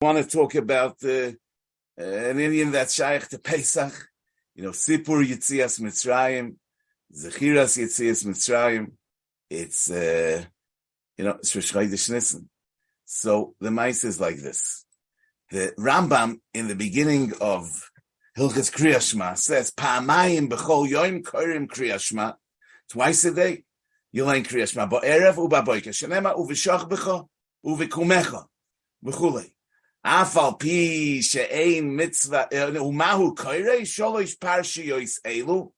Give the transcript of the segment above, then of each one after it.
I want to talk about an Indian that's Shaykh to Pesach, Sipur Yitzias Mitzrayim, Zachiras Yitzias Mitzrayim. It's, Shresh Chaydish Nissen. So the mice is like this. The Rambam in the beginning of Hilkas Kriyashma says, Pa'amayim bechol yoyim korim Kriyashma, twice a day, you'll learn Kriyashma, bo'erev u'ba'boika, shenema u'vishach b'cho u'vikumecha, b'chulei. Afal pi she'ein mitzvah umahu koirei sholosh parshiyos elu.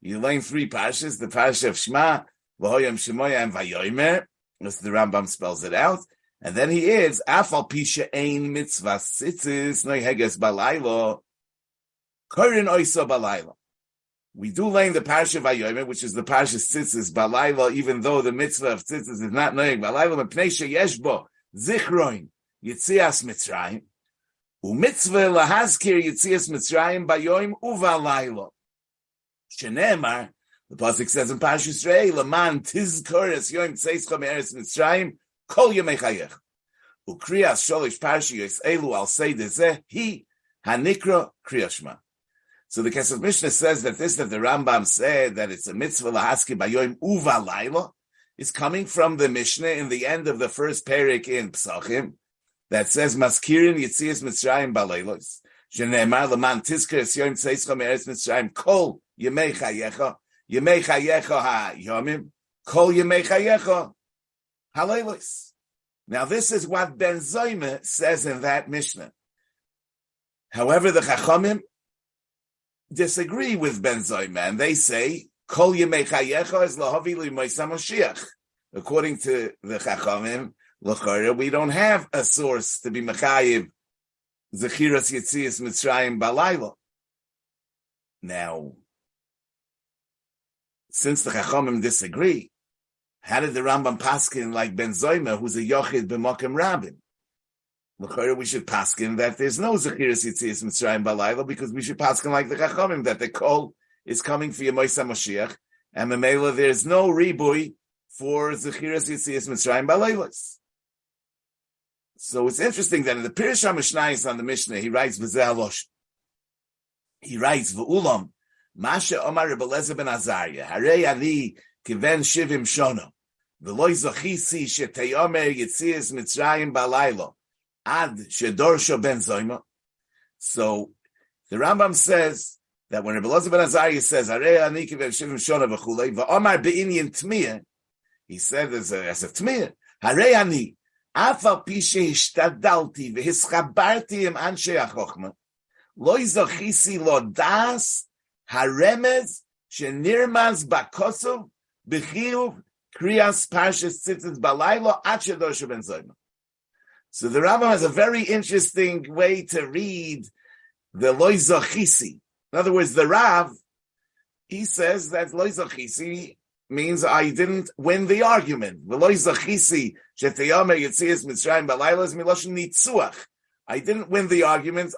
You learn three parshas: the parsha of Shema, v'hoyam shemoya, and vayomer. As the Rambam spells it out, and then he adds afal pi she'ein mitzvah tzitzis noiheges balaylo korin oisa balaylo. We do learn the parsha of vayomer, which is the parsha tzitzis balaylo, even though the mitzvah of tzitzis is not noig balaylo mepnei sheyeshbo zichroin Yitzias Mitzrayim, u'mitzvah lahazkir Yitzias Mitzrayim bayoim uvalaylo. Shenemar, the pasuk says in Parsh Yisrael, laman tizkor es yoim tzeischa me'eretz Mitzrayim kol yemei chayecha. U'kriyas sholish parshiyos elu al seder zeh hi hanikra kriyashma. So the Kesef Mishnah says that this that the Rambam said that it's a mitzvah lahazkir bayoim uvalaylo is coming from the Mishnah in the end of the first parak in Pesachim. That says Maskirin Yitzias Mitzrayim Baleilos. Shenemar Laman Tizker Esyoim Tzeischa Me'eretz Mitzrayim Kol Yemei Chayecha Yemei Chayecha HaYomim Kol Yemei Chayecha HaLeilos. Now this is what Ben Zoma says in that Mishnah. However, the Chachamim disagree with Ben Zoma, and they say Kol Yemei Chayecha is Lahavi L'Moisa Moshiach. According to the Chachamim, we don't have a source to be mechayev Zachiras Yitzias Mitzrayim balaylo. Now, since the Chachamim disagree, how did the Rambam paskin like Ben Zoma, who's a yochid b'mokim rabin? L'chora, we should paskin that there's no Zachiras Yitzias Mitzrayim balaylo, because we should paskin like the Chachamim that the kol is coming for Yemoisa Moshiach, and Memela there's no ribui for Zachiras Yitzias Mitzrayim balaylos. So it's interesting that in the Pirish HaMishnayis on the Mishnah, he writes V'zeh HaLosh. He writes V'ulam Masha Omar Rebeleze ben azariah Harei ani kiven shivim shono V'loisochisi sheteyomer Yitzias Mitzrayim balaylo Ad shedorsho Ben Zoma. So the Rambam says that when Rebeleze ben azariah says Harei ani kiven shivim shono v'chulei V'omar be'inyin tmiyah, he said as a tmiyah Harei ani Afal pi shehishtadalti v'hischabarti im anshe hachochma lo zochisi lo das haremez shenirmaz bakosov b'chiyuv kriyas parshas tzitzis balaylo ad shedorsho Ben Zoma. So the Rambam has a very interesting way to read the lo zochisi. In other words, the Rav, he says that lo zochisi means I didn't win the argument. I didn't win the argument.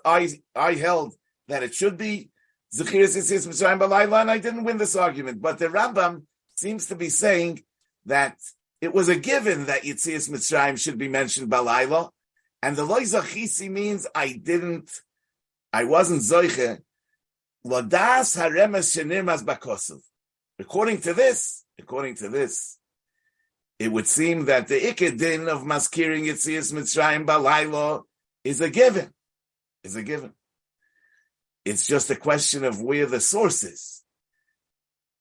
I held that it should be Zachiras Yitzias Mitzrayim balaylo, and I didn't win this argument. But the Rambam seems to be saying that it was a given that Yitzias Mitzrayim should be mentioned balaylo, and the Lo Zachisi means I wasn't Zoiche. Lodas haremes shenirmas bakosov. According to this, it would seem that the Ikedin of maskiring Yitzias Mitzrayim balaylo is a given. It's just a question of where the source is.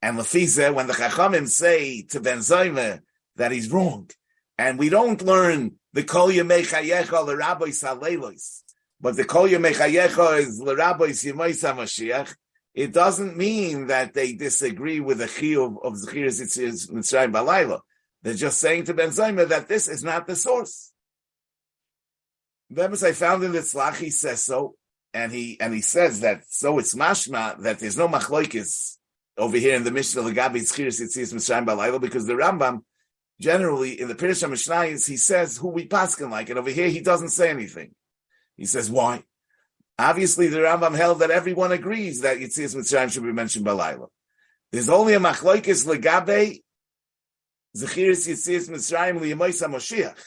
And Lefiza, when the Chachamim say to Ben Zoma that he's wrong, and we don't learn the Kol Yemei Chayecha l'Rabois Haleilos, but the Kol Yemei Chayecha is l'Rabois Yemoisa Moshiach, it doesn't mean that they disagree with the chiyuv of Zachiras Yitzias Mitzrayim balaylo. They're just saying to Ben Zoma that this is not the source. The I found in the Tzlach, he says so, and he says that so it's mashma that there's no Makhloikas over here in the Mishnah Legabi Zachiras Yitzias Mitzrayim balaylo, because the Rambam generally in the Pirish HaMishnayis he says who we paskin like, and over here he doesn't say anything. He says why? Obviously, the Rambam held that everyone agrees that Yitzias Mitzrayim should be mentioned balaylo. There's only a Makhloikas legabe Zachiras Yitzias Mitzrayim liyemoisa Moshiach.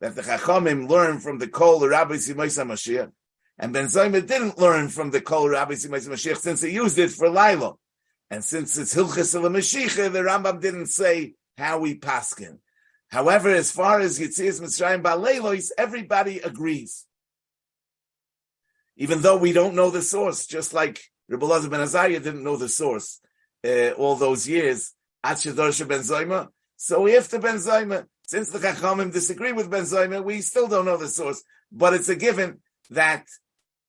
that the Chachamim learned from the Kol Rabbi Simaisa Mashiach, and Ben Zoma didn't learn from the Kol Rabbi Simaisa Mashiach since he used it for Laila. And since it's Hilchis of the Mashiach, the Rambam didn't say how we paskin. However, as far as Yitzias Mitzrayim Baleilois, everybody agrees. Even though we don't know the source, just like Rebeleze ben azariah didn't know the source all those years, Atche Dorsha Ben Zoma. So after Ben Zoma, since the Chachamim disagree with Ben Zoma, we still don't know the source. But it's a given that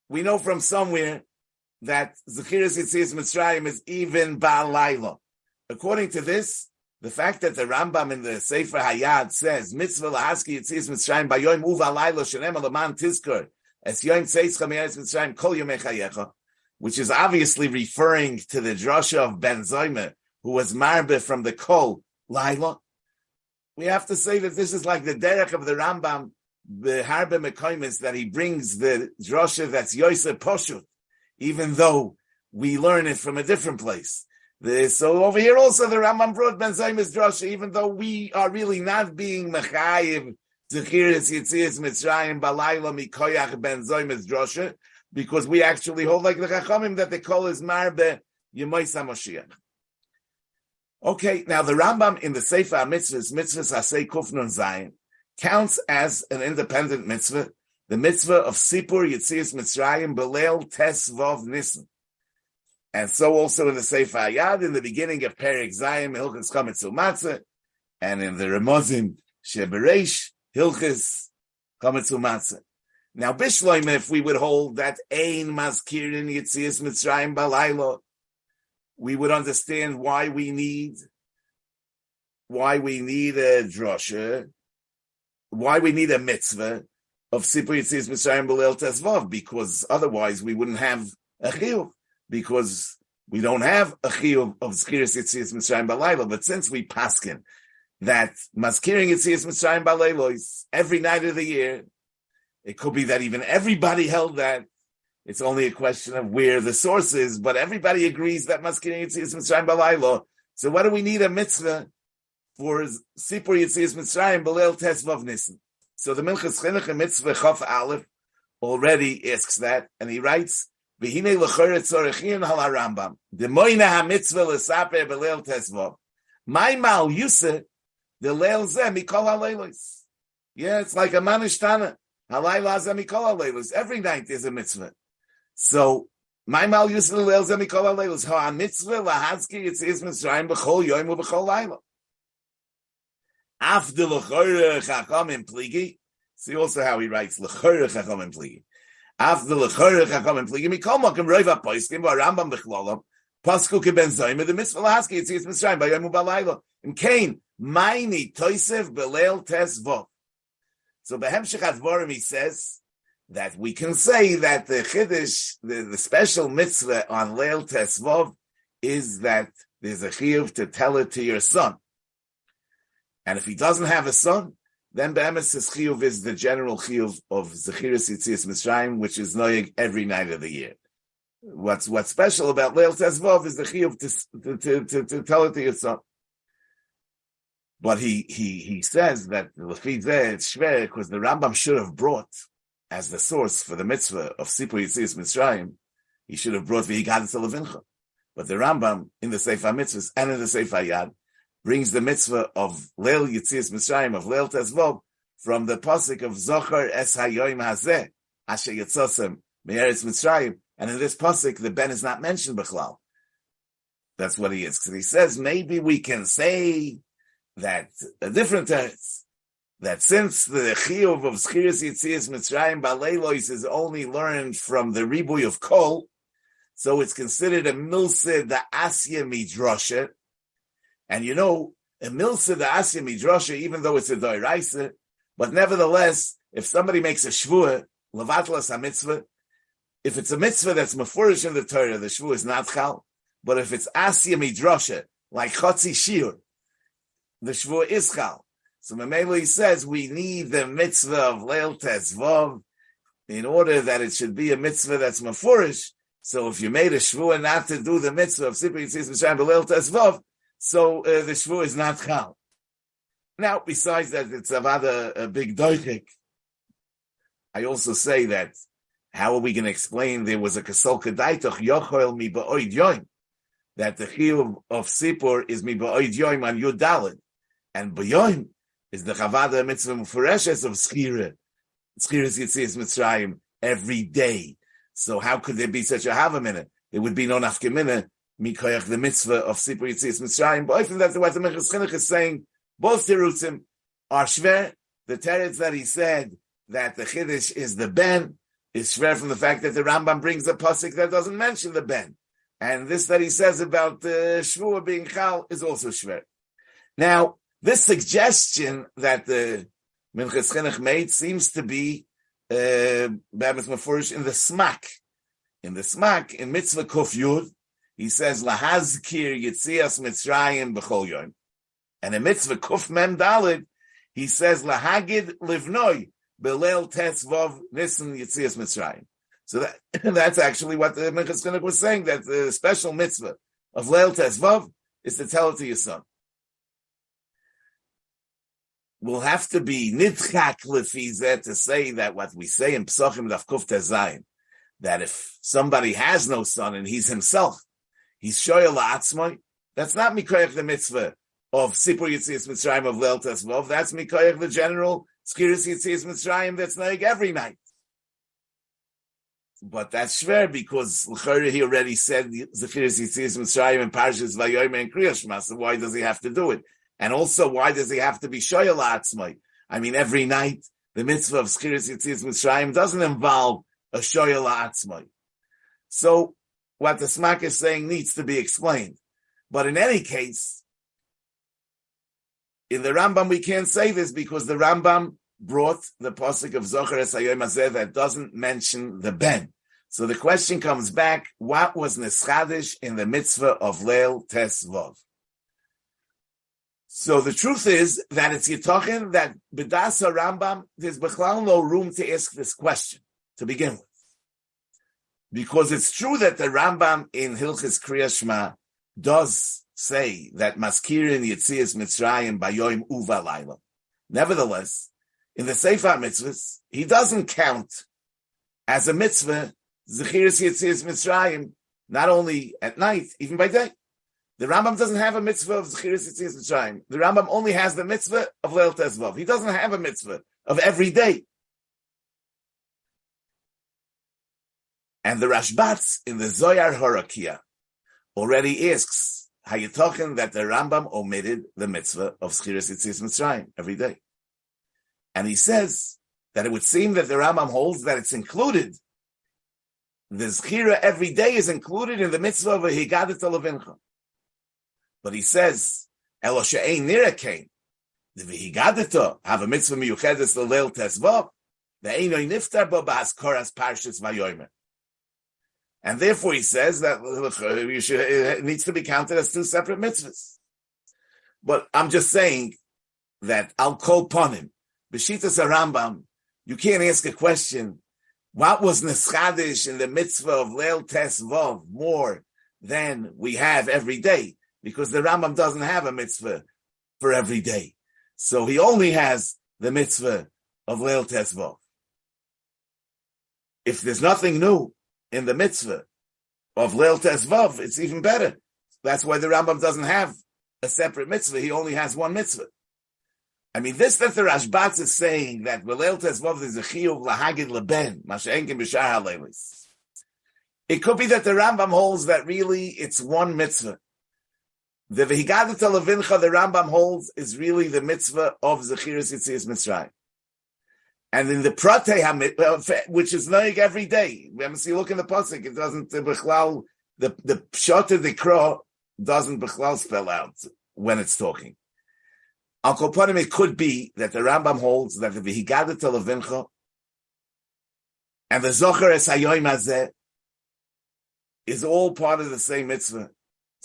we know from somewhere that Zachiras Yitzias Mitzrayim is even Ba'alayla. According to this, the fact that the Rambam in the Sefer Hayyad says, Mitzvah lahaski Yitzias Mitzrayim ba'yoyim u'va'alayla shenema laman tizkor es yoyim tzeis chamiyaz Mitzrayim kol yemei chayecha, which is obviously referring to the drasha of Ben Zoma, who was marbe from the kol laila. We have to say that this is like the derech of the Rambam, the harbe mekoimis, that he brings the drasha that's yoyse poshut, even though we learn it from a different place. So over here also the Rambam brought Ben Zoma's drasha, even though we are really not being mechayiv Zachiras Yitzias Mitzrayim balayla mikoyach Ben Zoma's drasha, because we actually hold like the Chachamim that they call is marbe Yemoisa Moshiach. Okay, now the Rambam in the Sefer HaMitzvahs, Mitzvahs Asei Kuf Nun Zayin, counts as an independent mitzvah, the mitzvah of Sipur Yitzias Mitzrayim B'leil Tes Vov Nissen. And so also in the Sefer Hayyad, in the beginning of Perek Zayim, Hilches Komitzumatze, and in the Remozim, Shebereish, Hilches Komitzumatze. Now, Bishloim, if we would hold that Ein Mazkirin Yitzias Mitzrayim Balaylo, we would understand why we need a drasha, why we need a mitzvah of Sipur Yitzias Mitzrayim B'leil Tes Vav, because otherwise we wouldn't have a chiyuv, because we don't have a chiyuv of Zachiras Yitzias Mitzrayim Balayla. But since we paskin that maskiring Yitzias Mitzrayim Balayla is every night of the year, it could be that even everybody held that. It's only a question of where the source is, but everybody agrees that maskiring Yitzias Mitzrayim Balayla. So why do we need a mitzvah for Sipur Yitzias Mitzrayim B'leil Tes Vav Nissen? So the Minchas Chinuch and Mitzvah Chaf Aleph already asks that, and he writes, V'hinei l'chore tzorechin hal ha-Rambam. D'moyna ha-mitzvah l'saper b'leil tes vav. My mal yuse, d'leil zeh mikol ha-leilos. Yeah, it's like a manishtana. Ha-leila zeh mikol ha-leilos. Every night there's a mitzvah. So, my mal yuse, d'leil zeh mikol ha-leilos. Ha-mitzvah l'hazki Yitzias Mitzrayim b'chol yoyim u'b'chol layla. Af de l'chore chachamim pligi. See also how he writes, l'chore chachamim pligi. After the Luchuruk hakamim pligi, mikol makim roiva poiskim v'Rambam b'chlolam pasku keben zayim the mitzvah lahaski Yitzias Mitzrayim b'yomu b'layla and Cain ma'ini toisev b'leil tes vov. So behemshich advarim he says that we can say that the chiddush, the special mitzvah on leil tes vov, is that there's a chiyuv to tell it to your son, and if he doesn't have a son, then Be'emes's chiyuv is the general chiyuv of Zachiras Yitzias Mitzrayim, which is noyeg every night of the year. What's special about Leil Tes Vav is the chiyuv to tell it to your son. But he says that l'fi zeh it's shver, because the Rambam should have brought as the source for the mitzvah of Sipur Yitzias Mitzrayim, he should have brought Vahigadat al Avincha. But the Rambam in the Sefer HaMitzvahs and in the Sefer Hayyad brings the mitzvah of Leil Yitzias Mitzrayim, of Leil Tes Vav, from the pasuk of Zochar es hayoyim hazeh, asher yitzosem me'eretz Mitzrayim. And in this pasuk, the ben is not mentioned b'chlal. That's what he is. So he says, maybe we can say that a different text, that since the chiyuv of Zachiras Yitzias Mitzrayim Baleilois is only learned from the ribui of kol, so it's considered a milseh da'asya midrasha. And you know, a milsa the asya midrasha, even though it's a doiraisa, but nevertheless, if somebody makes a shvuah, levatlas ha-mitzvah, if it's a mitzvah that's mafurish in the Torah, the shvuah is not chal. But if it's asya midrasha, like chotzi shiur, the shvuah is chal. So Mamele says we need the mitzvah of leil tes vav in order that it should be a mitzvah that's mafurish. So if you made a shvuah not to do the mitzvah of Sipur Yitzias Mitzrayim B'leil Tes Vav, so the shvuah is not chal. Now, besides that, it's a big doichik. I also say that how are we going to explain there was a kasol kedaitoch yochel mi ba'oid yoim, that the chiyuv of Sipur is mi ba'oid yoim on Yud Daled, and ba'yoim is the chavada mitzvah mufereshes of Zachiras Yitzias Mitzrayim every day. So how could there be such a havaminah? There would be no nafkaminah mikoyach the mitzvah of Sipur Yitzias Mitzrayim. But I think that's what the Minchas Chinuch is saying. Both terutzim are shver. The teretz that he said that the chiddush is the ben is shver from the fact that the Rambam brings a pasuk that doesn't mention the ben, and this that he says about the shvua being chal is also shver. Now, this suggestion that the Minchas Chinuch made seems to be mafurish in the Smack. In the Smack, in Mitzvah Kuf Yud, he says lahazkir Yitzias Mitzrayim bechol yoyim. And in Mitzvah Kuf Mem Dalid, he says lahagid livnoi belel tes vov nissen Yitzias Mitzrayim. So that's actually what the Minchas Chinuch was saying, that the special mitzvah of leil tes vov is to tell it to your son. We'll have to be nidchak lefizeh to say that what we say in Psachim Daf Kuf Tezayin, that if somebody has no son and he's himself, he's shoyel la'atzmoi. That's not mikoyach the mitzvah of Sipur Yitzias Mitzrayim of Leil Tes Vov. That's mikoyach the general Zachiras Yitzias Mitzrayim that's like every night. But that's shver because l'chayre he already said Zachiras Yitzias Mitzrayim and Parsh Yisrael and Kriyashma. So why does he have to do it? And also, why does he have to be shoyel atzmai? I mean, every night, the mitzvah of Zachiras Yitzias Mitzrayim doesn't involve a shoyel atzmai. So, what the Smak is saying needs to be explained. But in any case, in the Rambam, we can't say this because the Rambam brought the pasuk of Zachiras Hayom Hazeh that doesn't mention the ben. So the question comes back, what was nischadish in the mitzvah of Leil Tes Vov? So the truth is that it's Yitochin that B'dasa Rambam, there's Bechlal no room to ask this question to begin with. Because it's true that the Rambam in Hilches Kriyashma does say that Maskirin Yitzias Mitzrayim Bayoim Uva Laila. Nevertheless, in the Sefer Mitzvahs, he doesn't count as a mitzvah Zachiras Yitzias Mitzrayim, not only at night, even by day. The Rambam doesn't have a mitzvah of Zachiras Yitzias Mitzrayim. The Rambam only has the mitzvah of Leil Tes Vov. He doesn't have a mitzvah of every day. And the Rashbatz in the Zoyar Horakia already asks how you talking that the Rambam omitted the mitzvah of Zachiras Yitzias Mitzrayim every day. And he says that it would seem that the Rambam holds that it's included. The Zechira every day is included in the mitzvah of Vahigadat al Avincha. But he says, "Elo she'ein nira kain, the v'higadata have a mitzvah miyuchedes l'leil tes vov, the einoi niftar bo ba'askoras parshas vayomer." And therefore, he says that it needs to be counted as two separate mitzvahs. But I'm just saying that I'll call ponim b'shitas Rambam. You can't ask a question. What was nischadish in the mitzvah of Leil Tes Vov more than we have every day? Because the Rambam doesn't have a mitzvah for every day. So he only has the mitzvah of Leil Tes Vov. If there's nothing new in the mitzvah of Leil Tes Vov, it's even better. That's why the Rambam doesn't have a separate mitzvah. He only has one mitzvah. I mean, this that the Rashbatz is saying, that Leil Tes Vov is a chiyuv lahagid leben, masha'enkin b'shar ha'leilis. It could be that the Rambam holds that really it's one mitzvah. The Vahigadat al Avincha, the Rambam holds, is really the mitzvah of Zachiras Yitzias Mitzrayim. And in the Pratei HaMitzvah, which is noig every day, we haven't seen, look in the pasuk, it doesn't, the Pshat of the Kro doesn't Bechlal spell out when it's talking. Al Kol Panim, it could be that the Rambam holds that the Vahigadat al Avincha and the Zachiras Hayom Hazeh is all part of the same mitzvah.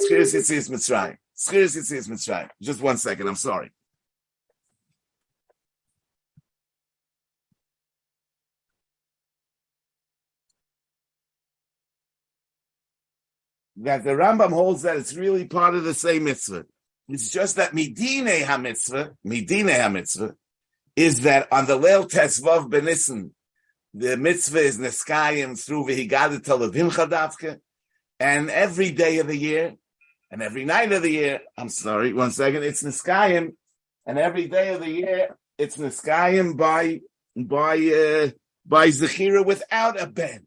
Zachiras Yitzias Mitzrayim. Zachiras Yitzias Mitzrayim. Just 1 second, I'm sorry. That the Rambam holds that it's really part of the same mitzvah. It's just that midinei hamitzvah, is that on the Leil Tesvav Benissen, the mitzvah is neskayim through Vahigadat al Avincha davke, and every day of the year, and every night of the year, it's neskayim, and every day of the year, it's neskayim by Zechira without a ben.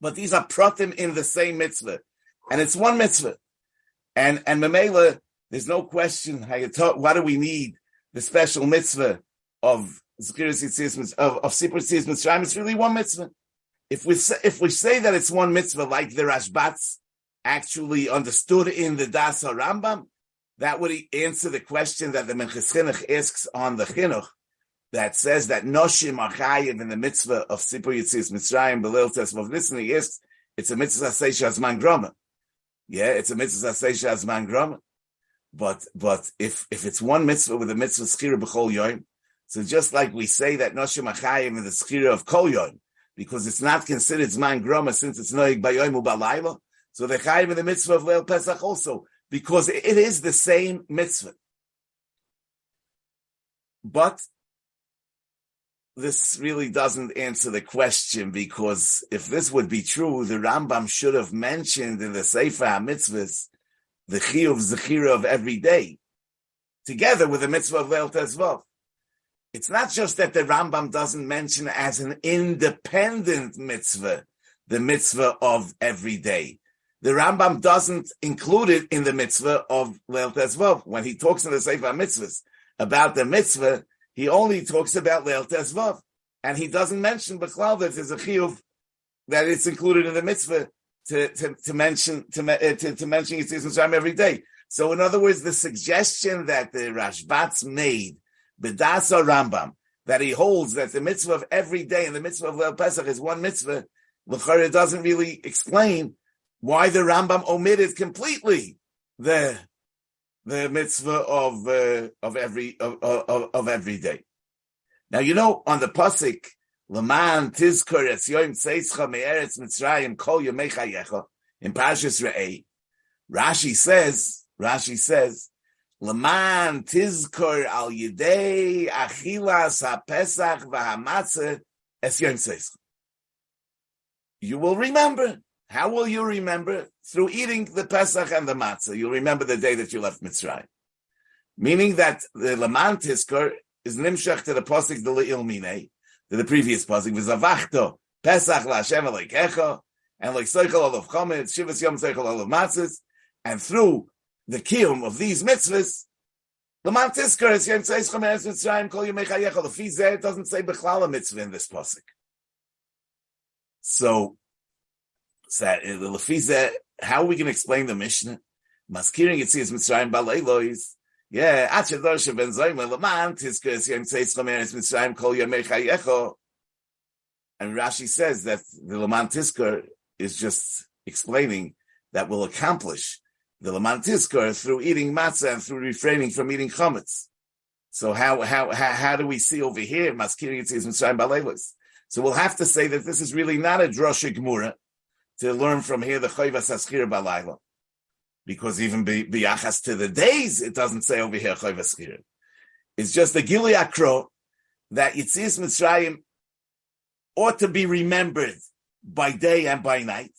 But these are pratim in the same mitzvah, and it's one mitzvah. And Mamela, there's no question, what do we need the special mitzvah of Zachiras Yitzias Mitzrayim, of Sipur Yitzias Mitzrayim? It's really one mitzvah. If we say that it's one mitzvah, like the Rashbatz actually understood in the Das HaRambam, that would answer the question that the Minchas Chinuch asks on the Chinuch, that says that Noshim are Chayiv in the mitzvah of Sipur Yitzias Mitzrayim, B'Leil Tesvav Nissen. He asks, it's a mitzvah Aseh Shazman Groma. Yeah, it's a mitzvah Aseh Shazman Groma. But if it's one mitzvah with a mitzvah Schira b'chol yoyim, so just like we say that Noshim Achayim in the Schira of Kol Yoyim, because it's not considered Zman Groma since it's Noig Bayoim Ubalayla, so the Chayim in the mitzvah of Leil Pesach also, because it is the same mitzvah. But this really doesn't answer the question, because if this would be true, the Rambam should have mentioned in the Sefer HaMitzvahs the Chiyuv Zechira of every day, together with the mitzvah of Leil Tesvav. It's not just that the Rambam doesn't mention as an independent mitzvah the mitzvah of every day. The Rambam doesn't include it in the mitzvah of Leil Tesvav. When he talks in the Sefer HaMitzvahs about the mitzvah, he only talks about Leil Tesvav, and he doesn't mention Bechlal that there's a Chiyuv that it's included in the mitzvah to mention Yitzias Mitzrayim every day. So in other words, the suggestion that the Rashbatz made, B'das Rambam, that he holds that the mitzvah of every day and the mitzvah of Leil Pesach is one mitzvah, L'chorah doesn't really explain why the Rambam omitted completely the mitzvah of every day. Now you know on the pasuk, L'man tizkor es yom tzeitcha me'eretz Mitzrayim kol yemei chayecha, in Parsh Yisrael, Rashi says, L'man tizkor al yidei achilas ha'pesach v'ha'matzah es yom tzeitcha. You will remember. How will you remember? Through eating the Pesach and the Matzah. You'll remember the day that you left Mitzrayim. Meaning that the L'man tizkor is nimshach to the pasuk the le'ilminei, to the previous pasuk, v'zavachto Pesach la'Hashem Elokecha, and like soichel olav chometz, shivas yom soichel olav matzahs, and through the kiyum of these mitzvahs, L'man tizkor es yom tzeitcha me'eretz Mitzrayim kol yemei chayecha. Lefi zeh, it doesn't say bechlal a mitzvah in this pasuk. So how are we going to explain the Mishnah? Maskiring Yitzias Mitzrayim ba'leilos. Yeah, Achador Ben Zoma L'man tizkor es yom tzeitcha me'eretz Mitzrayim kol yemei chayecha. And Rashi says that the L'man tizkor is just explaining that will accomplish the L'man tizkor through eating matzah and through refraining from eating chametz. So how do we see over here Maskiring Yitzias Mitzrayim ba'leilos? So we'll have to say that this is really not a drasha gemura to learn from here the chayvas haschira ba'layla, because even biyachas to the days, it doesn't say over here chayvas haschira. It's just the gilui akro that Yitzias Mitzrayim ought to be remembered by day and by night,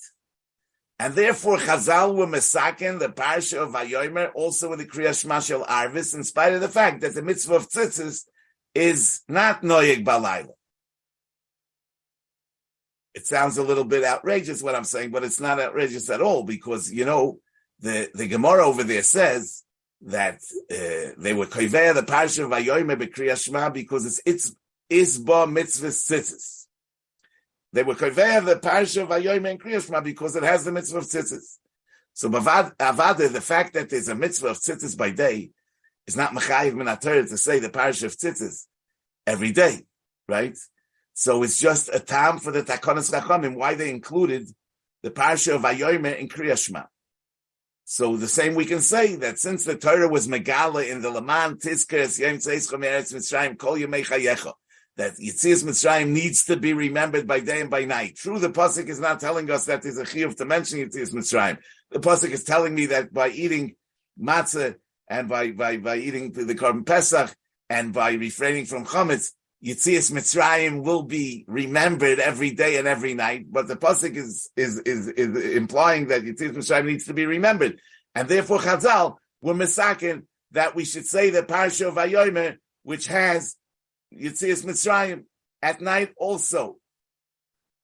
and therefore Chazal were mesaken the parsha of Vayomer also with the Kriyas Shema shel Arvis, in spite of the fact that the mitzvah of Tzitzis is not noyeg ba'layla. It sounds a little bit outrageous what I'm saying, but it's not outrageous at all, because, you know, the Gemara over there says that they were koivei the parsha of Vayomer b'kriyas Shema because it's isba mitzvahs tzitzis. They were koivei the parsha of Vayomer and kriyas Shema because it has the mitzvah of tzitzis. So avada, the fact that there's a mitzvah of tzitzis by day is not mechayiv min haTorah to say the parsha of tzitzis every day, right? So it's just a time for the Takonas Chachamim, why they included the parsha of Vayomer in Kriyas Shema. So the same we can say that since the Torah was Megala in the L'man tizkor es yom tzeitcha me'eretz Mitzrayim kol yemei chayecha, that Yitzias Mitzrayim needs to be remembered by day and by night. True, the pasuk is not telling us that there's a chiyuv to mention Yitzias Mitzrayim. The pasuk is telling me that by eating matzah and by eating the Korban Pesach, and by refraining from Chometz, Yitzias Mitzrayim will be remembered every day and every night. But the pasuk is implying that Yitzias Mitzrayim needs to be remembered, and therefore Chazal were misaken that we should say the Parsha Vayomer, which has Yitzias Mitzrayim, at night also.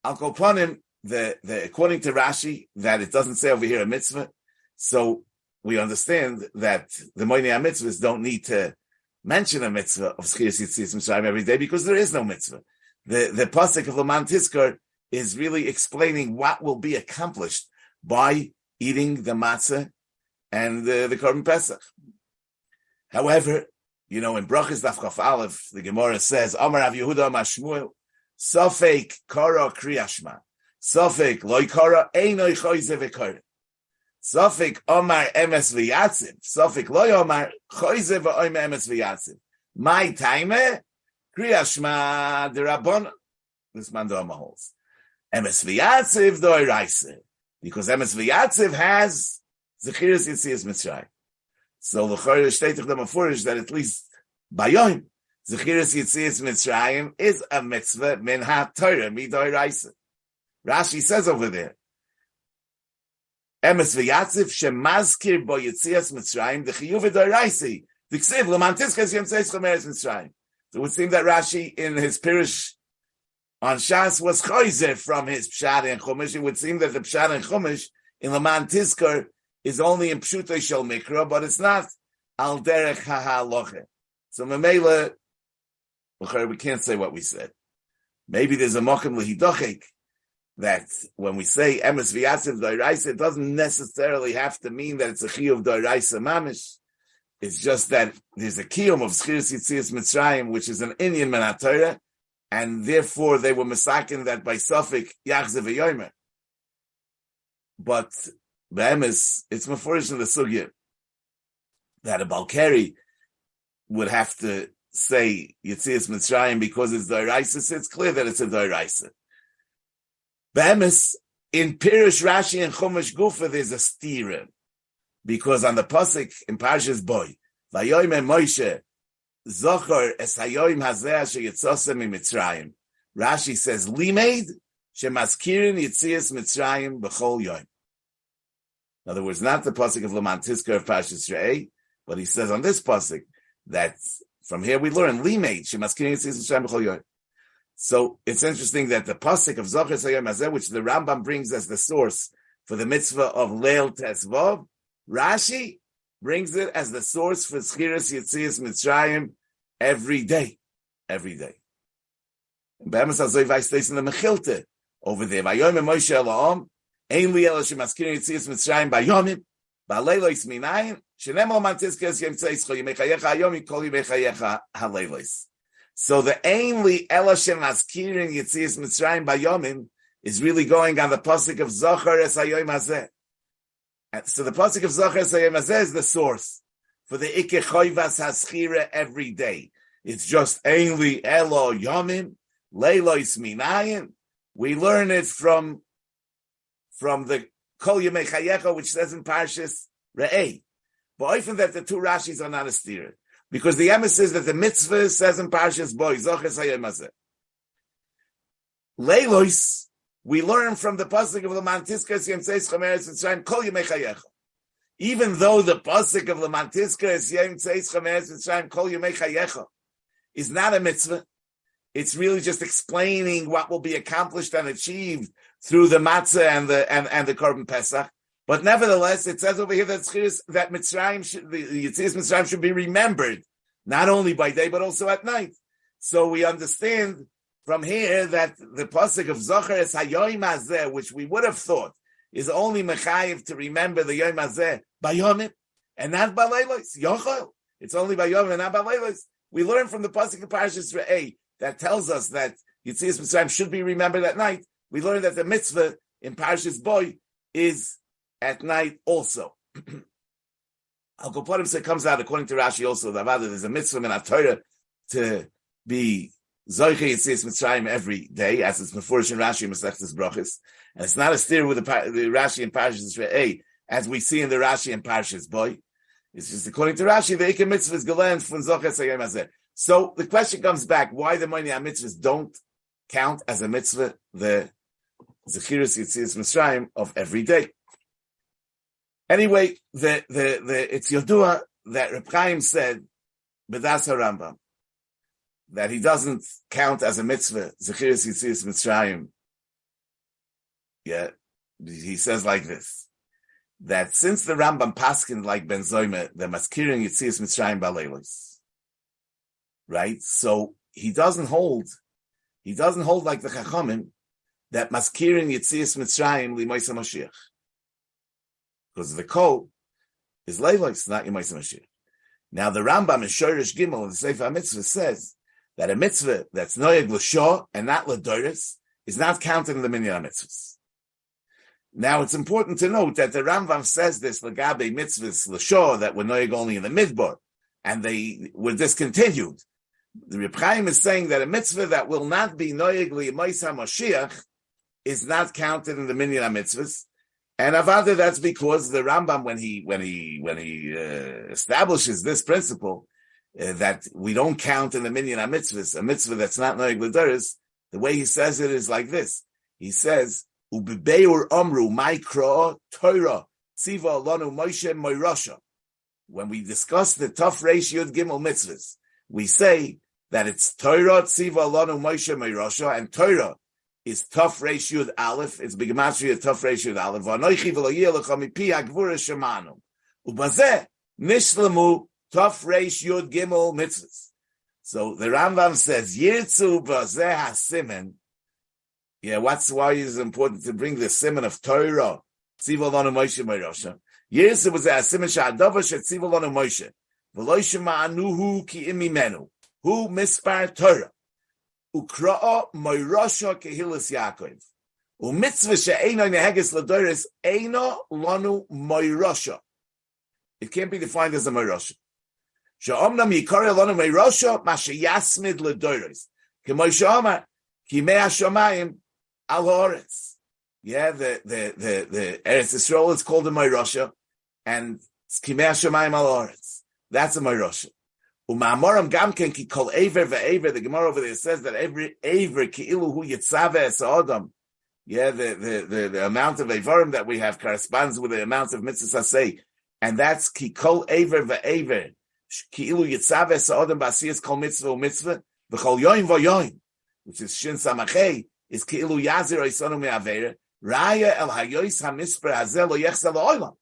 Al kol panim, according to Rashi, that it doesn't say over here a mitzvah, so we understand that the Moinei HaMitzvahs don't need to mention a mitzvah of Zachiras Yitzias Mitzrayim every day, because there is no mitzvah. The pasuk of Laman Tizkor is really explaining what will be accomplished by eating the matzah and the Korban Pesach. However, you know, in Brachas Daf Chaf Aleph, the Gemara says, Amar Rav Yehuda Amar Shmuel, Sofek Kara Kriyashma, Sofek Loi Kara Einoi Choyze Vekore. Sofik Omar MSV Yatsiv. Sofik Loy Omar Choyze V'Oyme MSV Yatsiv. My timer, Kriyashma Derabon. This man do holds. MSV Yatsiv Doi Reise. Because MSV Yatsiv has Zachiras Yitzias Mitzrayim. So the Chor Shteitach Dama Furish that at least Bayoim, Zachiras Yitzias Mitzrayim is a mitzvah min ha-Torah mi Doi Reise. Rashi says over there, MSV Yatsiv Shemazkir Bo Yitzias Mitzrayim Dechiyuv Doraisi Diksiv Lamantiskas Yem Seis Chomeres Mitzrayim. So it would seem that Rashi in his Pirush on Shas was Choyzer from his Pshad and Chomish. It would seem that the Pshad and Chomish in Laman Tizkor is only in Pshutei Shel Mikra, but it's not Al Derech HaHaloche. So Memela, we can't say what we said. Maybe there's a Mokim Lehidochek, that when we say MSV Yatsiv Doiraisa, it doesn't necessarily have to mean that it's a Chiyuv Doiraisa Mamish. It's just that there's a Kiyum of Zachiras Yitzias Mitzrayim, which is an Inyan Minat Torah, and therefore they were misaken that by Sofik Yachze V'Yomer. But Be'emes, it's meforish in the Sugya that a Balkari would have to say Yitzias Mitzrayim because it's Doiraisa, so it's clear that it's a Doiraisa. Behemis, in Pirush Rashi and Chumash Gufa, there's a stira, because on the pasuk in Parshas Boy, Vayoyim Moshe Zochor es hayoyim hazeh asher yitzosem miMitzrayim. Rashi says, Limeid shemazkirin Yitzias Mitzrayim b'chol yoyim. In other words, not the pasuk of Laman Tizkor of Parshas Re'eh, but he says on this pasuk that from here we learn Limeid shemazkirin Yitzias Mitzrayim b'chol yoyim. So it's interesting that the pasuk of Zocher Sayom Hazeh, which the Rambam brings as the source for the mitzvah of Leil Tesvav, Rashi brings it as the source for Zachiras Yitzias Mitzrayim every day. Every day. Be'emes HaZoy Vaysteis in the Mechilte over there. Vayoyim Moshe Elohom, Ein Li Ela Shemazkirin Yitzias Mitzrayim Bayomim, Ba'leilois Minayim, Shenem Olaman Tizkes Yem Tzeis Kol Yemei Chayecha Hayomim Kol Yemei Chayecha Haleilois. So the ainly Elashem Azkirin Yitzias Mitzrayim Bayomim is really going on the pasuk of Zocher es hayoyim hazeh. So the pasuk of Zocher es hayoyim hazeh is the source for the Ike Choivas Haschira every day. It's just ainly Elo Yomim, Leilois Minayim. We learn it from the Kol Yemei Chayecha, which says in Parshas Re'eh. But often that the two Rashis are not a steer. Because the emes is that the mitzvah says in Parshas Bo, Zoches Hayom Hazeh. Leilois, we learn from the pasuk of Laman Tizkor es Yem Tzeis Chomeres Mitzrayim Kol Yemei Chayecha. Even though the pasuk of Laman Tizkor es Yem Tzeis Chomeres Mitzrayim Kol Yemei Chayecha is not a mitzvah, it's really just explaining what will be accomplished and achieved through the matzah and the Korban Pesach. But nevertheless, it says over here that Mitzrayim, the Yitzias Mitzrayim should be remembered, not only by day, but also at night. So we understand from here that the pasuk of Zocher es hayoyim hazeh, which we would have thought is only mechayev to remember the yoyim hazeh by yomim, and not by leilos. Yochel, it's only by yomim and not by leilos. We learn from the pasuk of Parshas Re'eh that tells us that Yitzias Mitzrayim should be remembered at night. We learn that the mitzvah in Parshas Boy is at night also. Al kol panim, so it comes out according to Rashi also, that there's a mitzvah in our Torah to be Zocher Yitzias Mitzrayim every day, as it's meforish in Rashi Masechtas Brachos. And it's not a steer with the Rashi and Parshas Re'eh, as we see in the Rashi and Parshas Boy. It's just according to Rashi, the Iker mitzvahs gelen from Zoches Hayom Hazeh. So the question comes back, why the money on mitzvahs don't count as a mitzvah, the Zachiras Yitzias Mitzrayim of every day. Anyway, the it's Yodua that Reb Chaim said, B'das HaRambam, that he doesn't count as a mitzvah, Zachiras Yitzias Mitzrayim. Yeah, he says like this, that since the Rambam paskin like Ben Zoma, the Maskirin Yitzias Mitzrayim Baleilos, right? So he doesn't hold like the Chachamim that Maskirin Yitzias Mitzrayim Limoisa Moshiach. Because the Kol is Leilos, not Limoisa Moshiach. Now the Rambam in Shoresh Gimel in the Sefer HaMitzvah says that a mitzvah that's noyeg l'sho and not l'doris is not counted in the minyan mitzvahs. Now, it's important to note that the Rambam says this l'gabe mitzvahs l'shor that were noyeg only in the midbar, and they were discontinued. The Reb Chaim is saying that a mitzvah that will not be noyeg l'yemaisa Moshiach is not counted in the minyan mitzvahs, and avada that's because the Rambam, when he establishes this principle that we don't count in the minyan mitzvahs a mitzvah that's not noyeg l'doros, the way he says it is like this. He says, when we discuss the tough ratio of Gimel mitzvahs, we say that it's Torah, Tziva, Lanu, Moshe, Meirosha, and Torah is tough ratio of Aleph, it's Bigamatria, tough ratio of Aleph, Vanoichi Veloyel, Chomipi, Agvura, Shemanu, Ubazeh, Nishlamu, tough ratio of Gimel mitzvahs. So the Rambam says, Yirtzu, Bazeh, HaSimen. Yeah, why is it important to bring the siman of Torah? Tziva lanu Moshe Meirosha. Yes, it was a siman sha'adava she'tziva lanu Moshe. V'lo shema'anuhu ki imimenu. Hu mispar Torah. Ukra'a Meirosha kehilas Yaakov. U'mitzvah she'eino neheges l'doris eino lanu Meirosha. It can't be defined as a Meirosha. She'omnam yikare lanu Meirosha ma she'yasmid l'doris. K'mo she'omar kimei ha'shamayim Al-Horetz. Yeah, the Eretz Yisrael is called a Meirosha, and Kimei Hashemayim Al-Horetz. That's a Meirosha. Uma'amoram gamken ki kol Aver ve'Aver. The Gemara over there says that every Aver ki ilu hu yitzave es ha'odam. Yeah, the amount of Avarim that we have corresponds with the amount of mitzvahs asay, and that's ki kol Aver ve'Aver ki ilu yitzave es ha'odam ba'asiyas kol mitzvah u'mitzvah v'chol yoyim v'yoyim, which is Shin Samachei. Is Ki'ilu Yazir Oisonu Me'avera, Raya El Hayois HaMisper Hazel Lo Yechsel Oilam.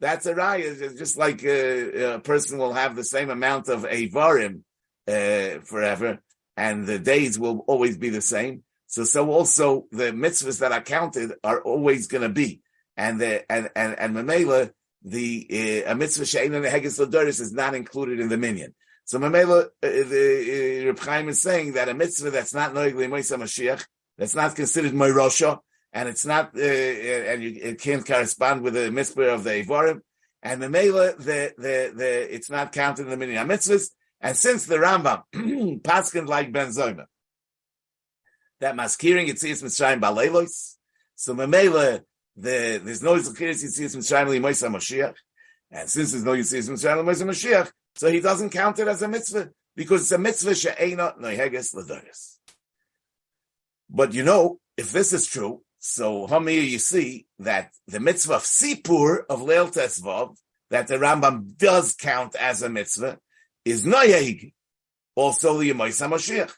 That's a Raya, it's just like a person will have the same amount of Avarim forever, and the days will always be the same. So also the mitzvahs that are counted are always going to be. And Mamela, the mitzvah She'ein and the Heges L'doris is not included in the minyan. So Mamela, the Reb Chaim is saying that a mitzvah that's not noyeg l'yemaisa Mashiach, that's not considered Meirosha, and it's not, it can't correspond with the mitzvah of the Eivarim, and the Meila, the it's not counted in the minyan mitzvahs. And since the Rambam paskin like Ben Zoma, that maskiring Yitzias Mitzrayim Baleilos, so Meila, there's no Yitzias Mitzrayim Limoisa Moshiach, and since there's no Yitzias Mitzrayim Limoisa Moshiach, so he doesn't count it as a mitzvah because it's a mitzvah she'eina noheges l'doros. But you know, if this is true, so Hamir, you see that the mitzvah of Sipur of Leil Tesvav, that the Rambam does count as a mitzvah, is noyeg, also the Yemaisa Moshiach.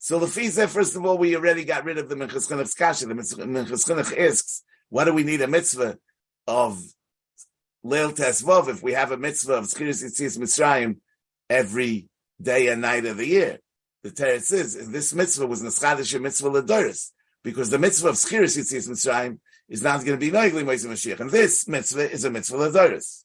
So the Lefizeh, first of all, we already got rid of the Minchas Chinuch's kasha. The Minchas Chinuch asks, why do we need a mitzvah of Leil Tesvav if we have a mitzvah of Zachiras Yitzias Mitzrayim every day and night of the year? The teretz is, and this mitzvah was Neschadish mitzvah l'doris, because the mitzvah of Zachiras Yitzias Mitzrayim is not going to be noyeg l'yemaisa Mashiach, and this mitzvah is a mitzvah l'doris.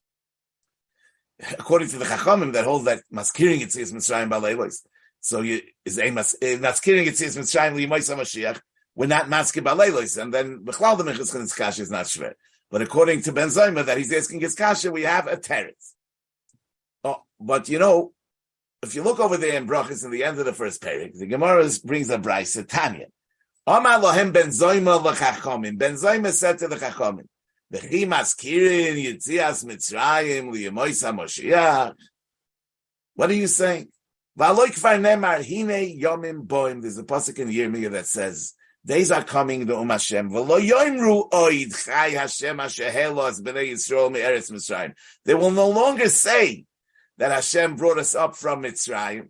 According to the Chachamim, that hold that maskiring Yitzias Mitzrayim baleilos. So you is a maskiring Yitzias Mitzrayim l'yemaisa Mashiach. We're not maskir baleilos, and then b'chlal the Minchas Chinuch's kasha is not shver. But according to Ben Zoma, that he's asking his kasha, we have a teretz. Oh, but you know, if you look over there in Brachas, in the end of the first parak, the Gemara brings a braysa, Tanya. Amar lohem Ben Zoma l'chachamim. Ben Zoma said to the Chachamim, V'chi maskirin Yitzias Mitzrayim li'yemois HaMoshiach. What are you saying? V'aloi kvar nemar hine yomim boim. There's a pasuk in Yirmiyah that says, days are coming, the Hashem. V'lo yoimru oid chai Hashem ashehelos b'nei Yisrael mi'eretz Mitzrayim. They will no longer say that Hashem brought us up from Mitzrayim.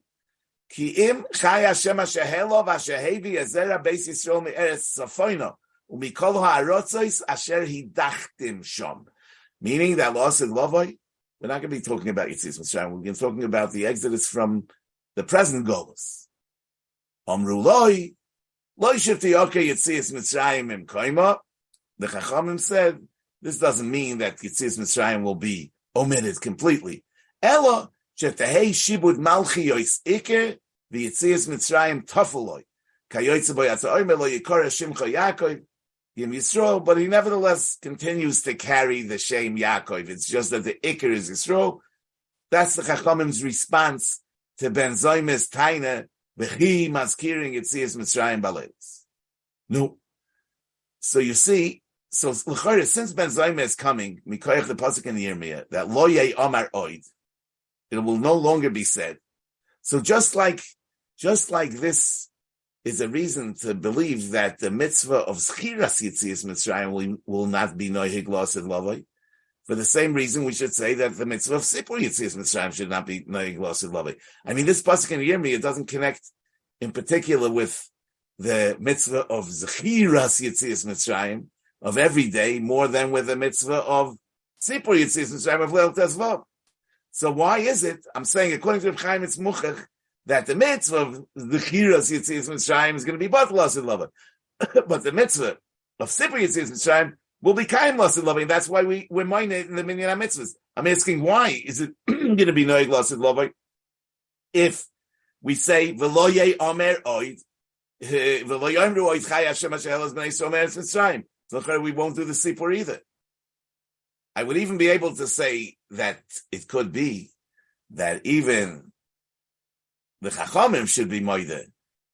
Ki im chai Hashem ashehelo v'ashehevi ezera beis Yisrael mi'eretz Safoino. Umikol ha'arotzois asher hidachtim shom. Meaning that loss in Lovoi, we're not going to be talking about Yitzias Mitzrayim. We're going to be talking about the exodus from the present Golus. Omru loi. Loi shifti okay Yitzias Mitzrayim im koima. The Chachamim said, this doesn't mean that Yitzias Mitzrayim will be omitted completely. Elo sheftehei shibud malchi yois iker v'Yitzias Mitzrayim tafeloi. Kayoitze boyatzoy melo yikor shimcha Yaakov. Yisrael, but he nevertheless continues to carry the shame Yaakov. It's just that the Iker is Yisrael. That's the Chachamim's response to Ben Zoma's Taina, V'chi maskirin Yitzias Mitzrayim Baleilis. No. So you see, since Ben Zoma is coming, Mikoyach the Pasuk in Yirmiyah, that Lo Yei Omar Oid, it will no longer be said. So just like this is a reason to believe that the mitzvah of Zachiras Yitzias Mitzrayim will not be nohig loss in Lovoi. For the same reason, we should say that the mitzvah of Sipur Yitzias Mitzrayim should not be nohig loss in Lovoi. I mean, this pasuk in Yirmiyah, it doesn't connect in particular with the mitzvah of Zachiras Yitzias Mitzrayim of every day more than with the mitzvah of Sipur Yitzias Mitzrayim of Leil Tezvah. So why is it? I'm saying, according to Reb Chaim, it's muchach, that the mitzvah of the Zachiras Yitzias Mitzrayim is going to be both loss and loving. But the mitzvah of Sipur Yitzias Mitzrayim will be kaim loss and loving. That's why we're minor in the minyan mitzvahs. I'm asking, why is it going to be noig loss and loving? If we say, V'loye omer oid, V'loye omer oid chai Hashem HaShehelos b'nei Yisrael me'eretz Mitzrayim. So we won't do the Sipur either. I would even be able to say that it could be that even the Chachamim should be moide,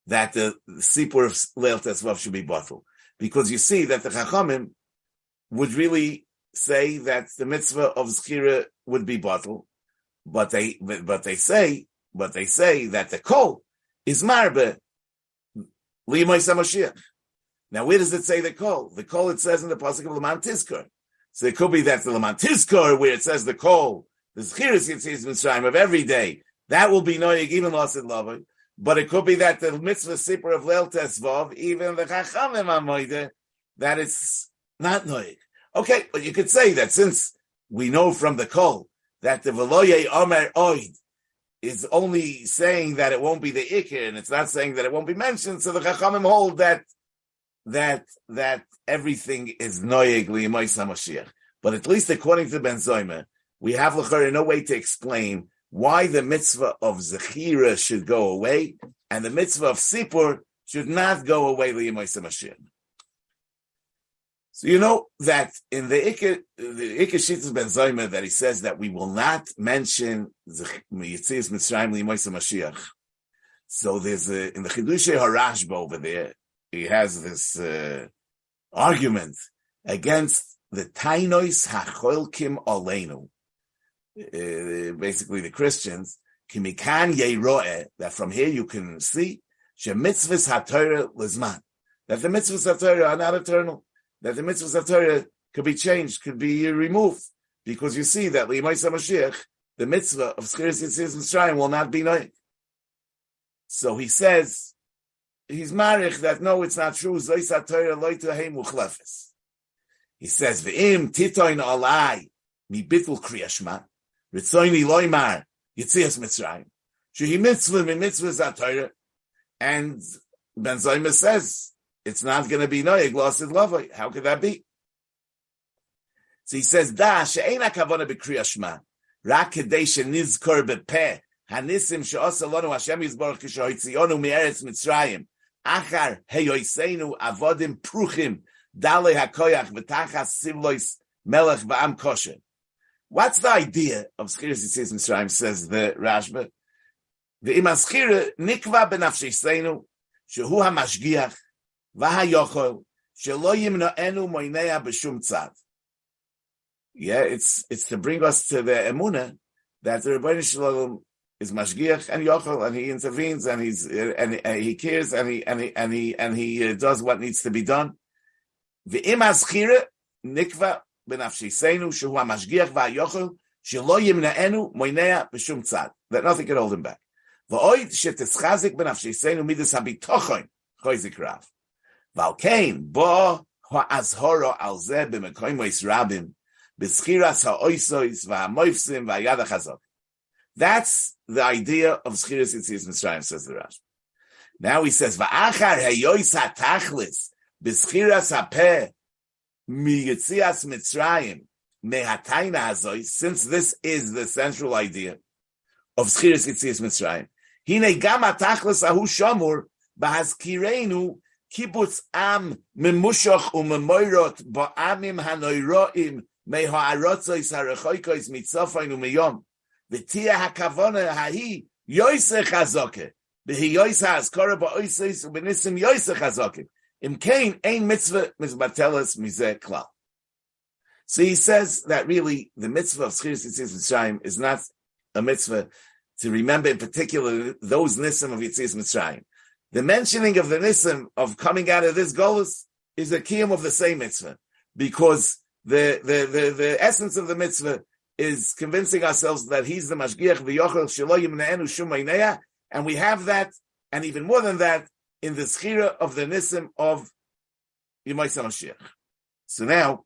that the Sipur of Leil Tesvav should be bottled. Because you see that the Chachamim would really say that the mitzvah of Zechira would be bottled, but they say that the Kol is marbe liyemei Samashiach. Now, where does it say the Kol? The Kol, it says in the pasuk of Laman Tizkor. So it could be that the Laman Tizkor, where it says the Kol, the Zachiras Yitzias Mitzrayim of every day, that will be noyig, even lost in Lovoi. But it could be that the mitzvah Sipur of Leil Tesvav, even the Chachamim Amoide, that it's not noyig. Okay, but you could say that since we know from the Kol that the Veloye Omer Oid is only saying that it won't be the Iker, and it's not saying that it won't be mentioned, so the Chachamim hold that everything is noyig liyemei Samashiach. But at least according to Ben Zoma, we have l'chorah no way to explain why the mitzvah of Zechira should go away and the mitzvah of Sipur should not go away. So you know that in the Iker Shittas Ben Zoma that he says that we will not mention Yitzias Mitzrayim Liyemei Samashiach. So there's in the Chidushei HaRashba over there, he has this argument against the Tainois HaCholkim Aleinu. Basically the Christians, Kimikan Yeroe, that from here you can see Shemitzvahs HaTorah Lizman, that the mitzvahs HaTorah are not eternal, that the mitzvahs HaTorah could be changed, could be removed, because you see that Liyemei HaMashiach, the mitzvah of Zachiras Yitzias Mitzrayim will not be noyig. So he says, he's marich that no, it's not true. Zois HaTorah Lo Tehei Muchlefes. He says, V'im Titoin Alai Mi Bitul Kriyashma. Ritzoini loymar Yitzias Mitzrayim. Shehi mitzvah mi mitzvah zatayra. And Ben Zoma says it's not going to be noyeg lost in Lovoi. How could that be? So he says da she'eina kavona b'kriyas shema rak kedei shenizkor bepeh hanisim she'osa lanu Hashem yizborach kishohitzionu mi'eretz Mitzrayim achar heyoiseinu avodim pruchim dalei hakoyach v'tachas sivlois melech v'am kosher. What's the idea of Zachiras Yitzias Mitzrayim, says the Rashba? V'im ha'zchira nikva b'nafsheinu shehu ha'mashgiach v'ha'yochol shelo yimno'enu mo'inea b'shum tzad. Yeah, it's to bring us to the emunah that the Rebbeinu Shalom is mashgiach and yochel, and he intervenes, and he cares, and he does what needs to be done. Ve'im hazchira nikva benafsheisenu shehu hamashgiach va'yochel shelo yimnaenu moinea b'shum tzad, that nothing can hold him back. Va'oid shetischazik benafsheisenu midas habitochon choizik rav va'alkein bo ha'azhoro alzeh b'mekoim v'israbim b'schiras ha'oisois va'amoifsim va'yad ha'chazok. That's the idea of Zachiras Yitzias Mitzrayim, says the Rav. Now he says, "Va'achar hayois hatachlis b'schiras hapeh miyitzias Mitzrayim mehatayna hazois." Since this is the central idea of Zachiras Yitzias Mitzrayim, hine gam hatachlis ahu shamur b'hazkireinu kibbutz am memushoch u'memoirot ba'amim hanoiroim mehaarotzois harechoikois mitzofein u'meyom. V'tia hakavona hahi yoyse chazoke v'hi yoyse haskora ba'oiseis u'benisim yoyse chazoke imkein ein mitzvah mizbatelas mizeh klal. So he says that really the mitzvah of Zachiras Yitzias Mitzrayim is not a mitzvah to remember in particular those nissim of Yitzias Mitzrayim. The mentioning of the nissim of coming out of this golus is the kiyum of the same mitzvah, because the essence of the mitzvah is convincing ourselves that he's the mashgiach v'yochel shelo yimnaenu shumayneya, and we have that, and even more than that, in the zchira of the nisim of Yemais HaMashiach. So now,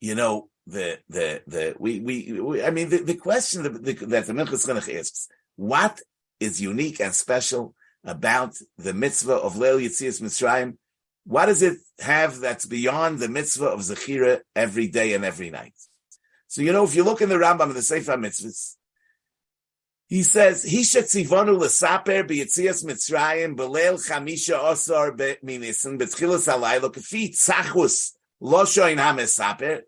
you know, the question that the Minchas Chinuch asks: what is unique and special about the mitzvah of Leil Yitzias Mitzrayim? What does it have that's beyond the mitzvah of zechira every day and every night? So, you know, if you look in the Rambam of the Sefer Mitzvahs, he says, Hisha tzivonu l'saper b'yitzias Mitzrayim b'leil chamisha osor b'minisin b'tchilas halayla k'fi tzachus lo shoin ha-mesaper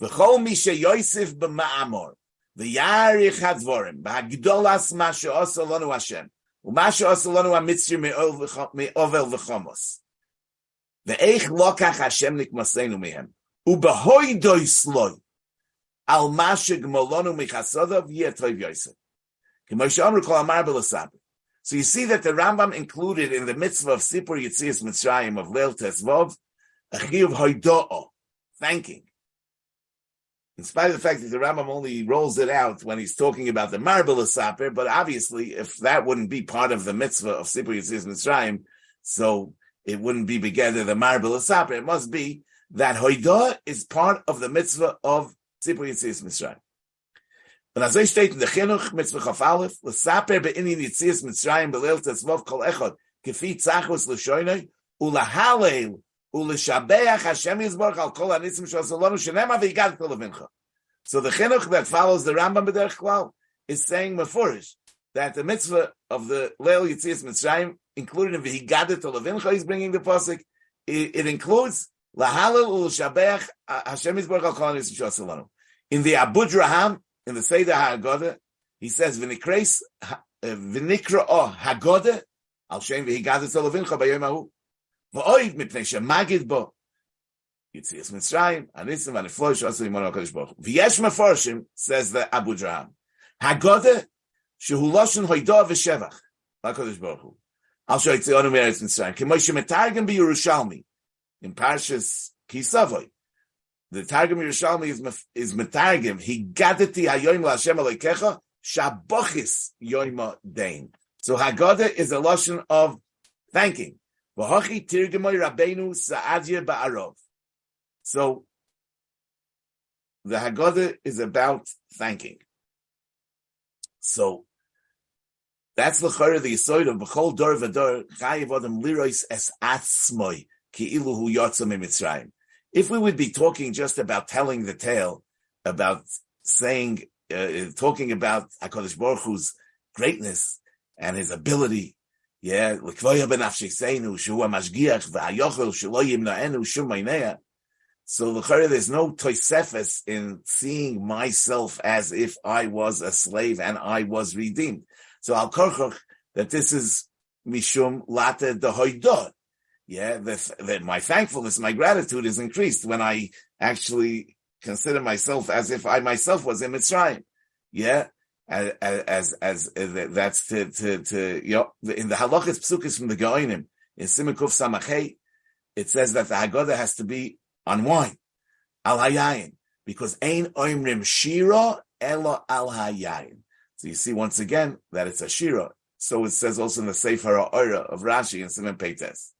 v'chol misha yoysif b'ma'amor v'yarich ha-dvorim b'hagdolas masha osor lonu Hashem u'masha osor lonu ha-mitzri me'ovel v'chomos v'eich lokach Hashem nikmaseinu mehem u'b'hoidoi sloi al mashig molonu michasadov yetoiv yosef. So you see that the Rambam included in the mitzvah of Sipur Yitzias Mitzrayim of Leil Tesvov a chiyuv hoido'o, thanking. In spite of the fact that the Rambam only rolls it out when he's talking about the marvelous saper, but obviously if that wouldn't be part of the mitzvah of Sipur Yitzias Mitzrayim, so it wouldn't be together the marvelous saper. It must be that hoido'o is part of the mitzvah of Sipur Yitzias Mitzrayim. And as I state in the Chinuch, Mitzvah Chaf Aleph, L'saper be'inin Yitzias Mitzrayim b'leil Tesvov kol echad, k'fi tzachus l'shoinoi, u'lahalel, u'lishabeach Hashem Yisborach al kol hanitzim sh'asolonu shenema v'higadat al Avincha. So the Chinuch that follows the Rambam b'derech klal is saying meforish that the mitzvah of the Leil Yitzias Mitzrayim, included in v'higadat al Avincha, he's bringing the pasuk, it includes Lahalel u'lishabeach Hashem Yisborach al kol hanitzim sh'asolonu. In the Abud Raham, in the Seder HaHagodah, he says, "V'nikreis v'nikra'o Hagodah al Shem v'higadat al Avincha b'yom hahu v'oid mipnei shemagid bo Yitzias Mitzrayim anisim v'nifloy she'asu imonu HaKadosh Baruch Hu." V'yesh meforshim, says the Abu Draham, Hagodah shehu loshen hoidoa v'shevach HaKadosh Baruch Hu al she'yitzionu me'eretz Mitzrayim k'mo shemetargem b'Yerushalmi in Parshas Kisavoy. The Targum Yerushalmi is metargim. Higadati hayoyim laHashem aleikecha shabochis yoyma dein. So Haggadah is a lashon of thanking. V'hochi tirgimoi Rabbeinu Sa'adiyah ba'arov. So the Haggadah is about thanking. So that's l'chorah the yisoid of b'chol dor v'dor chayiv adam lirois es atzmoi ki'ilu hu yotza miMitzrayim. If we would be talking just about telling the tale, about saying, talking about HaKadosh Baruch Hu's greatness and his ability, so there's no tosefes in seeing myself as if I was a slave and I was redeemed. So al korchach that this is mishum lata dehoidor. Yeah, my thankfulness, my gratitude is increased when I actually consider myself as if I myself was in Mitzrayim. Yeah, as that's to you know, in the halachas psukis from the Gaonim in Siman Kuf Samachay, it says that the Haggadah has to be on wine, al hayayin, because ein oimrim shira elo al hayayin. So you see once again that it's a shira. So it says also in the Sefer Hayyad of Rashi and Siman Peites.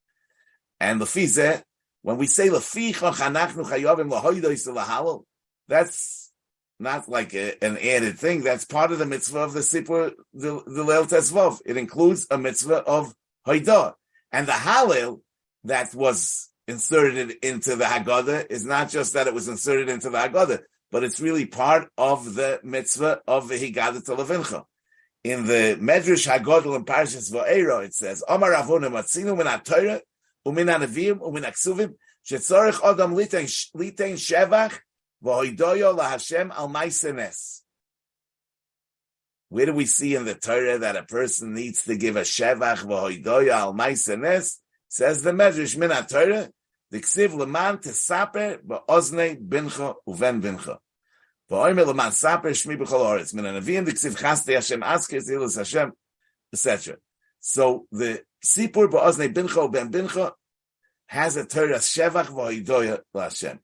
And lefi zeh, when we say lefi chanachnu chayavim lahoydos lahalal, that's not like an added thing. That's part of the mitzvah of the Sipur, the Leil Tesvav. It includes a mitzvah of hoidah. And the halal that was inserted into the Haggadah is not just that it was inserted into the Haggadah, but it's really part of the mitzvah of the Vahigadat al Avincha. In the Medrash Haggadol and Parshas Va'era, it says, Amar Avonu matzinu min ha-Torah umin ha-Neviim umin ha-Ksuvim shetzorech adam litein shevach v'hoidoyo laHashem al ma'aseh nes. Where do we see in the Torah that a person needs to give a shevach v'hoidoyo al ma'aseh nes? Says the Medrash min ha-Torah, Diksiv leman tesaper ba'oznei bincha uven bincha. V'oimer leman saper shmi b'chol ha'oretz. Min ha'neviim diksiv chastei Hashem asker zilas Hashem, etc. So the Sipur ba'oznei bincha uven bincha has a Torah shevach v'hoidoya la'Hashem.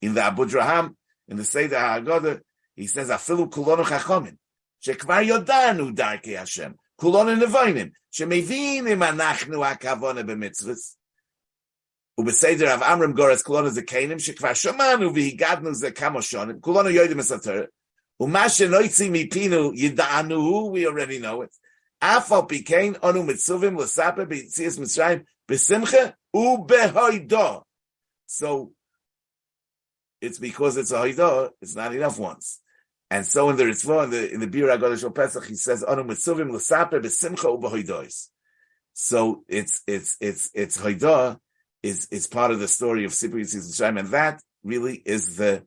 In the Abudraham, in the Seder HaHaggadah, he says, afilu kulonu chachamim, shekvar yodanu darkei Hashem, kulonu nevoinim, shemevinim anachnu hakavone b'mitzvahs. Ubeseder Rav Amram Goretz Kulonu Zekeinim Shekvar Shomanu Vihigadnu Zekamoshonim Kulonu Yoidim Esater Umashe Noitzi Mipinu Yida'anu. We already know it. Afal Pikein Onu Mitzuvim L'Saper B'Yitzias Mitzrayim B'Simcha U'Behoido. So it's because it's a hoido. It's not enough once. And so in the Ritzvah, in the Biur HaGodesh of Pesach, he says Onu Mitzuvim L'Saper B'Simcha U'Behoidois. So it's hoido. Is part of the story of Sipur Yitzias Mitzrayim, and that really is the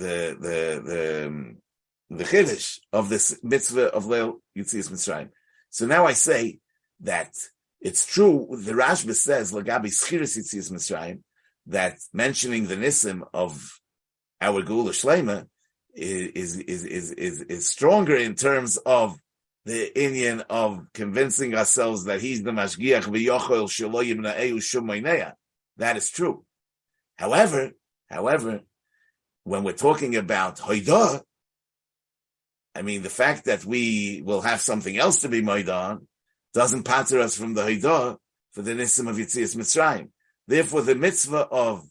chiddush of this mitzvah of Leil Yitzias Mitzrayim. So now I say that it's true. The Rashba says Lagabi Zachiras Yitzias Mitzrayim that mentioning the nisim of our Geula Shlema is stronger in terms of the inyan of convincing ourselves that he's the mashgiach v'yochol shelo yimna'ehu shum meinea. That is true. However, when we're talking about hoidah, I mean, the fact that we will have something else to be moed on doesn't pater us from the hoidah for the nisim of Yitzias Mitzrayim. Therefore, the mitzvah of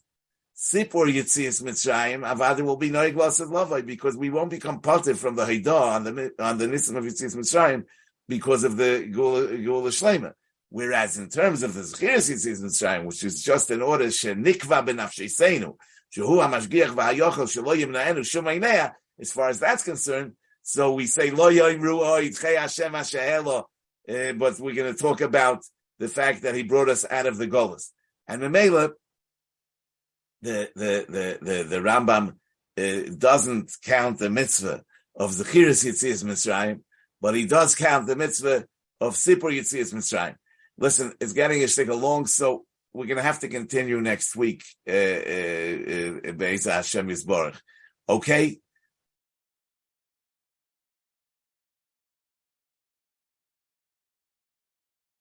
Sipur Yitzias Mitzrayim Avada will be noig lasad lavai, because we won't become parted from the Haidah on the Nisim of Yitzias Mitzrayim because of the Geula Shlema. Whereas in terms of the Zachiras Yitzias Mitzrayim, which is just an order shenikva benafsheinu shehu hamashgiach v'hayochel shelo yimnaenu shumaynea, as far as that's concerned, so we say lo yoimru o yitchei Hashem ashe'elo, but we're going to talk about the fact that He brought us out of the Golus and the Mela. The Rambam doesn't count the mitzvah of Zachiras Yitzias Mitzrayim, but he does count the mitzvah of Sipur Yitzias Mitzrayim. Listen, it's getting a shtick along, so we're going to have to continue next week. Be'ez Hashem Yisborach. Okay,